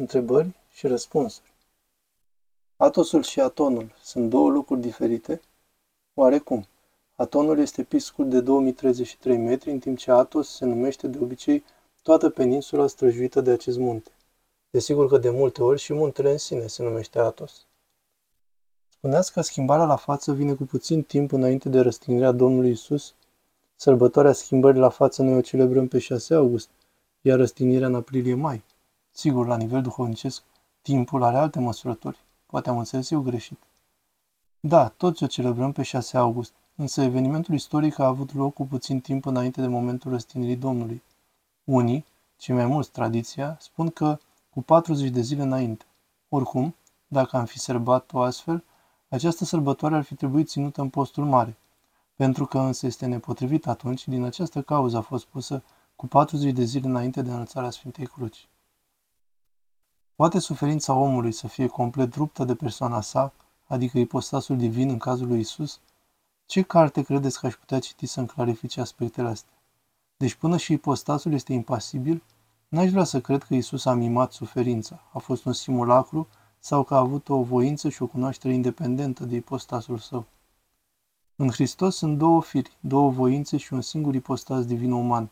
Întrebări și răspunsuri. Athosul și Atonul sunt două lucruri diferite? Oarecum. Atonul este piscul de 2033 metri, în timp ce Athos se numește de obicei toată peninsula străjuită de acest munte. Desigur că de multe ori și muntele în sine se numește Athos. Spuneați că schimbarea la față vine cu puțin timp înainte de răstignirea Domnului Isus. Sărbătoarea schimbării la față noi o celebrăm pe 6 august, iar răstignirea în aprilie-mai. Sigur, la nivel duhovnicesc, timpul are alte măsurători. Poate am înțeles eu greșit. Da, tot ce celebrăm pe 6 august, însă evenimentul istoric a avut loc cu puțin timp înainte de momentul răstignirii Domnului. Unii, cei mai mulți tradiția, spun că cu 40 de zile înainte. Oricum, dacă am fi sărbat-o astfel, această sărbătoare ar fi trebuit ținută în postul mare. Pentru că însă este nepotrivit atunci, din această cauză a fost pusă cu 40 de zile înainte de înălțarea Sfintei Cruci. Poate suferința omului să fie complet ruptă de persoana sa, adică ipostasul divin în cazul lui Isus? Ce carte credeți că aș putea citi să-mi clarifice aspectele astea? Deci până și ipostasul este impasibil, n-aș vrea să cred că Isus a mimat suferința, a fost un simulacru sau că a avut o voință și o cunoaștere independentă de ipostasul său. În Hristos sunt două firi, două voințe și un singur ipostas divin-uman.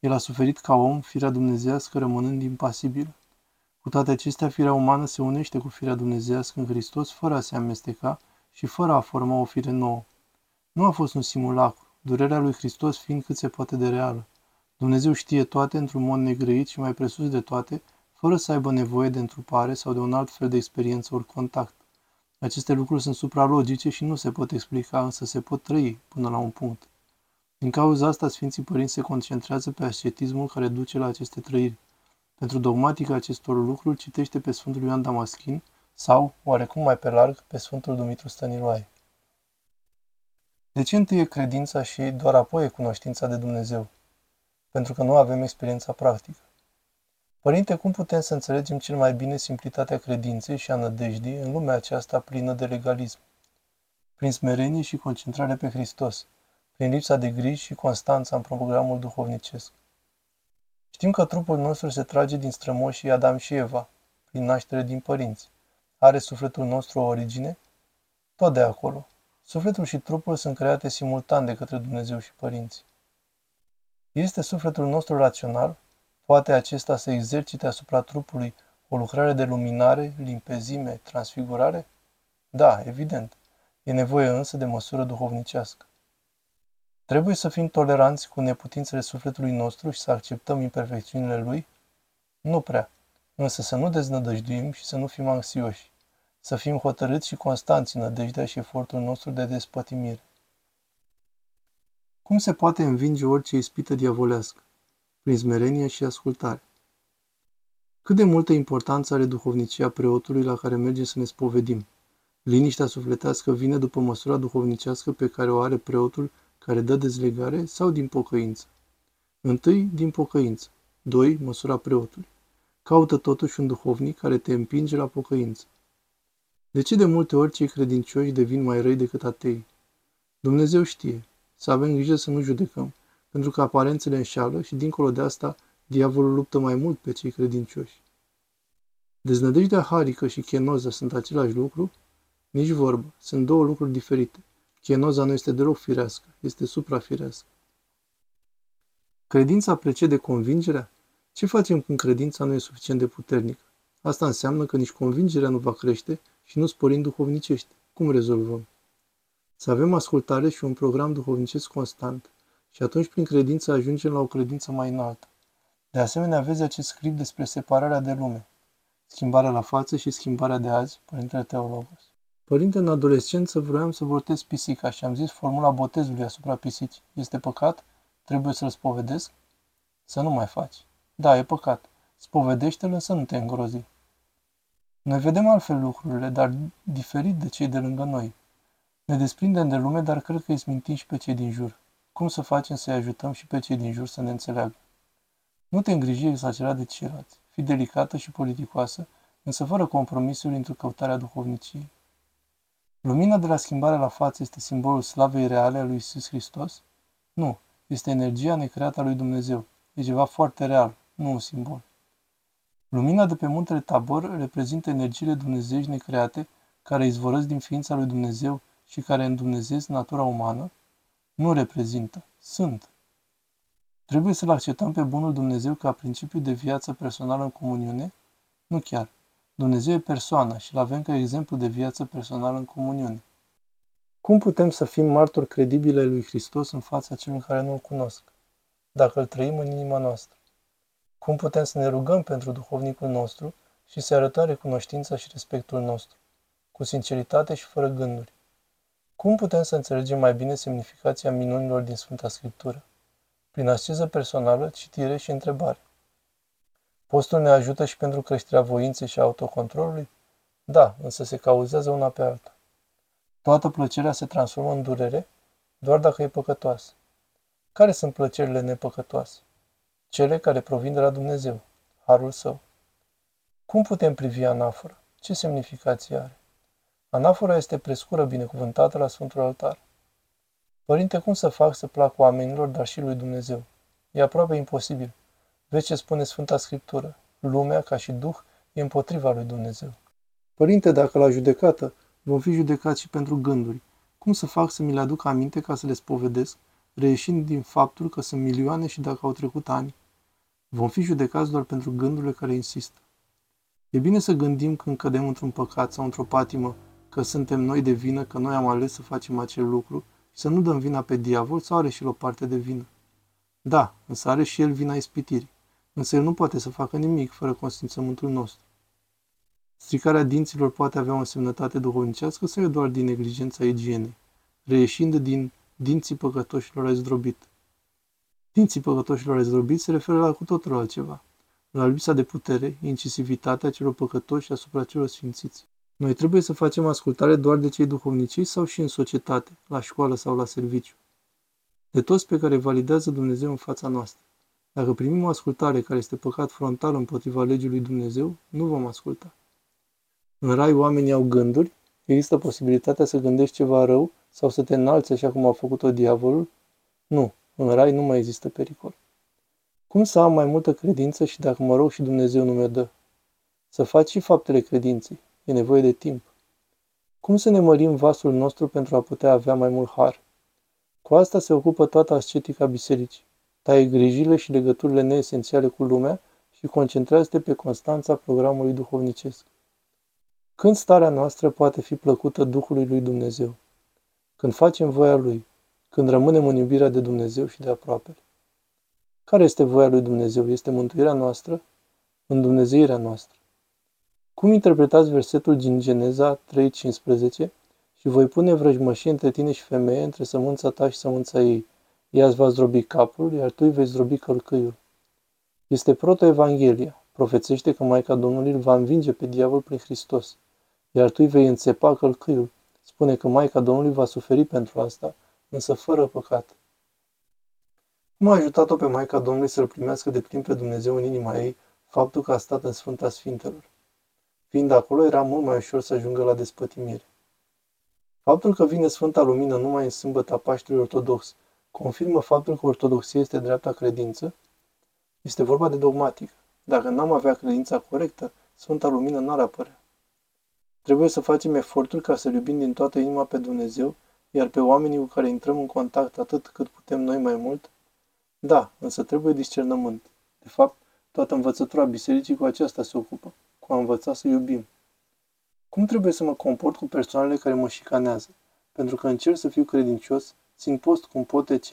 El a suferit ca om, firea dumnezeiască rămânând impasibilă. Cu toate acestea, firea umană se unește cu firea dumnezeiască în Hristos fără a se amesteca și fără a forma o fire nouă. Nu a fost un simulacru, durerea lui Hristos fiind cât se poate de reală. Dumnezeu știe toate într-un mod negrăit și mai presus de toate, fără să aibă nevoie de întrupare sau de un alt fel de experiență ori contact. Aceste lucruri sunt supralogice și nu se pot explica, însă se pot trăi până la un punct. Din cauza asta, Sfinții Părinți se concentrează pe ascetismul care duce la aceste trăiri. Pentru dogmatica acestor lucruri, citește pe Sfântul Ioan Damaschin sau, oarecum mai pe larg, pe Sfântul Dumitru Stăniloae. De ce întâi e credința și doar apoi e cunoștința de Dumnezeu? Pentru că nu avem experiența practică. Părinte, cum putem să înțelegem cel mai bine simplitatea credinței și a nădejdii în lumea aceasta plină de legalism? Prin smerenie și concentrare pe Hristos, prin lipsa de griji și constanța în programul duhovnicesc. Știm că trupul nostru se trage din strămoșii Adam și Eva, prin naștere din părinți. Are sufletul nostru o origine? Tot de acolo. Sufletul și trupul sunt create simultan de către Dumnezeu și părinți. Este sufletul nostru rațional? Poate acesta să exercite asupra trupului o lucrare de luminare, limpezime, transfigurare? Da, evident. E nevoie însă de măsură duhovnicească. Trebuie să fim toleranți cu neputințele sufletului nostru și să acceptăm imperfecțiunile lui? Nu prea, însă să nu deznădăjduim și să nu fim anxioși, să fim hotărâți și constanți în nădejdea și efortul nostru de despătimire. Cum se poate învinge orice ispită diavolească? Prin smerenie și ascultare. Cât de multă importanță are duhovnicia preotului la care mergem să ne spovedim? Liniștea sufletească vine după măsura duhovnicească pe care o are preotul care dă dezlegare sau din pocăință? Întâi, din pocăință. 2. Măsura preotului. Caută totuși un duhovnic care te împinge la pocăință. De ce de multe ori cei credincioși devin mai răi decât atei? Dumnezeu știe. Să avem grijă să nu judecăm, pentru că aparențele înșală și, dincolo de asta, diavolul luptă mai mult pe cei credincioși. Deznădejdea harică și chenoza sunt același lucru? Nici vorbă. Sunt două lucruri diferite. Chenoza nu este deloc firească, este suprafirească. Credința precede convingerea? Ce facem când credința nu e suficient de puternică? Asta înseamnă că nici convingerea nu va crește și nu sporim duhovnicești. Cum rezolvăm? Să avem ascultare și un program duhovnicesc constant. Și atunci, prin credință, ajungem la o credință mai înaltă. De asemenea, aveți acest script despre separarea de lume, schimbarea la față și schimbarea de azi, Părintele Teologos. Părinte, în adolescență vroiam să votez pisica și am zis formula botezului asupra pisicii. Este păcat? Trebuie să-l spovedesc? Să nu mai faci. Da, e păcat. Spovedește-l, însă nu te îngrozi. Noi vedem altfel lucrurile, dar diferit de cei de lângă noi. Ne desprindem de lume, dar cred că îi smintim și pe cei din jur. Cum să facem să-i ajutăm și pe cei din jur să ne înțeleagă? Nu te îngriji exagerat de ceilalți. Fii delicată și politicoasă, însă fără compromisuri într-o căutare a duhovniciei. Lumina de la schimbarea la față este simbolul slavei reale a lui Iisus Hristos? Nu, este energia necreată a lui Dumnezeu. E ceva foarte real, nu un simbol. Lumina de pe muntele Tabor reprezintă energiile dumnezeiești necreate care izvorăsc din ființa lui Dumnezeu și care îndumnezeesc natura umană. Nu reprezintă, sunt. Trebuie să-L acceptăm pe bunul Dumnezeu ca principiu de viață personală în comuniune? Nu chiar. Dumnezeu e persoană și-L avem ca exemplu de viață personală în comuniune. Cum putem să fim martori credibile lui Hristos în fața celor care nu-L cunosc, dacă Îl trăim în inima noastră? Cum putem să ne rugăm pentru duhovnicul nostru și să arătăm recunoștința și respectul nostru, cu sinceritate și fără gânduri? Cum putem să înțelegem mai bine semnificația minunilor din Sfânta Scriptură? Prin asceză personală, citire și întrebare. Postul ne ajută și pentru creșterea voinței și a autocontrolului? Da, însă se cauzează una pe alta. Toată plăcerea se transformă în durere doar dacă e păcătoasă. Care sunt plăcerile nepăcătoase? Cele care provin de la Dumnezeu, harul Său. Cum putem privi anafora? Ce semnificație are? Anafora este prescură binecuvântată la Sfântul Altar. Părinte, cum să fac să plac oamenilor, dar și lui Dumnezeu? E aproape imposibil. Vezi ce spune Sfânta Scriptură. Lumea, ca și Duh, e împotriva lui Dumnezeu. Părinte, dacă la judecată vom fi judecați și pentru gânduri, cum să fac să mi le aduc aminte ca să le spovedesc, reieșind din faptul că sunt milioane și dacă au trecut ani? Vom fi judecați doar pentru gândurile care insistă. E bine să gândim când cădem într-un păcat sau într-o patimă că suntem noi de vină, că noi am ales să facem acel lucru și să nu dăm vina pe diavol sau are și el o parte de vină. Da, însă are și el vina ispitirii, însă el nu poate să facă nimic fără consimțământul nostru. Stricarea dinților poate avea o însemnătate duhovnicească sau e doar din neglijența igienei, reieșind din dinții păcătoșilor ai zdrobit. Dinții păcătoșilor ai zdrobit se referă la cu totul altceva, la lipsa de putere, incisivitatea celor păcătoși și asupra celor sfințiți. Noi trebuie să facem ascultare doar de cei duhovnicești sau și în societate, la școală sau la serviciu. De toți pe care validează Dumnezeu în fața noastră. Dacă primim o ascultare care este păcat frontal împotriva legii lui Dumnezeu, nu vom asculta. În rai oamenii au gânduri, există posibilitatea să gândești ceva rău sau să te înalți așa cum a făcut-o diavolul? Nu, în rai nu mai există pericol. Cum să am mai multă credință și dacă mă rog și Dumnezeu nu mi-o dă? Să faci și faptele credinței, e nevoie de timp. Cum să ne mărim vasul nostru pentru a putea avea mai mult har? Cu asta se ocupă toată ascetica bisericii. Taie grijile și legăturile neesențiale cu lumea și concentrează-te pe constanța programului duhovnicesc. Când starea noastră poate fi plăcută Duhului lui Dumnezeu? Când facem voia Lui, când rămânem în iubirea de Dumnezeu și de aproapele. Care este voia lui Dumnezeu? Este mântuirea noastră, îndumnezeirea noastră. Cum interpretați versetul din Geneza 3:15? Și voi pune vrăjmășie între tine și femeie, între sămânța ta și sămânța ei. Ea îți va zdrobi capul, iar tu îi vei zdrobi călcâiul. Este proto-evanghelia. Profețește că Maica Domnului îl va învinge pe diavol prin Hristos. Iar tu îi vei înțepa călcâiul. Spune că Maica Domnului va suferi pentru asta, însă fără păcat. Cum a ajutat-o pe Maica Domnului să-L primească de plin pe Dumnezeu în inima ei, faptul că a stat în Sfânta Sfintelor? Fiind acolo, era mult mai ușor să ajungă la despătimire. Faptul că vine Sfânta Lumină numai în Sâmbăta Paștelui ortodox confirmă faptul că ortodoxia este dreapta credință? Este vorba de dogmatică. Dacă n-am avea credința corectă, Sfânta Lumină n-ar apărea. Trebuie să facem eforturi ca să-L iubim din toată inima pe Dumnezeu, iar pe oamenii cu care intrăm în contact atât cât putem noi mai mult? Da, însă trebuie discernământ. De fapt, toată învățătura bisericii cu aceasta se ocupă, cu a învăța să iubim. Cum trebuie să mă comport cu persoanele care mă șicanează? Pentru că încerc să fiu credincios, țin post cum pot, etc.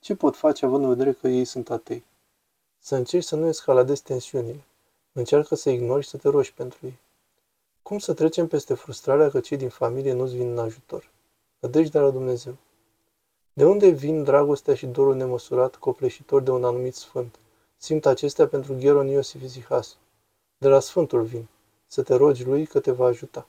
Ce pot face având în vedere că ei sunt atei? Să încerci să nu escaladezi tensiunile. Încearcă să ignori și să te rogi pentru ei. Cum să trecem peste frustrarea că cei din familie nu-ți vin în ajutor? Nădejdea la Dumnezeu. De unde vin dragostea și dorul nemăsurat, copleșitor de un anumit sfânt? Simt acestea pentru Gheron Iosif Vatopedinul. De la Sfântul vin. Să te rogi lui că te va ajuta.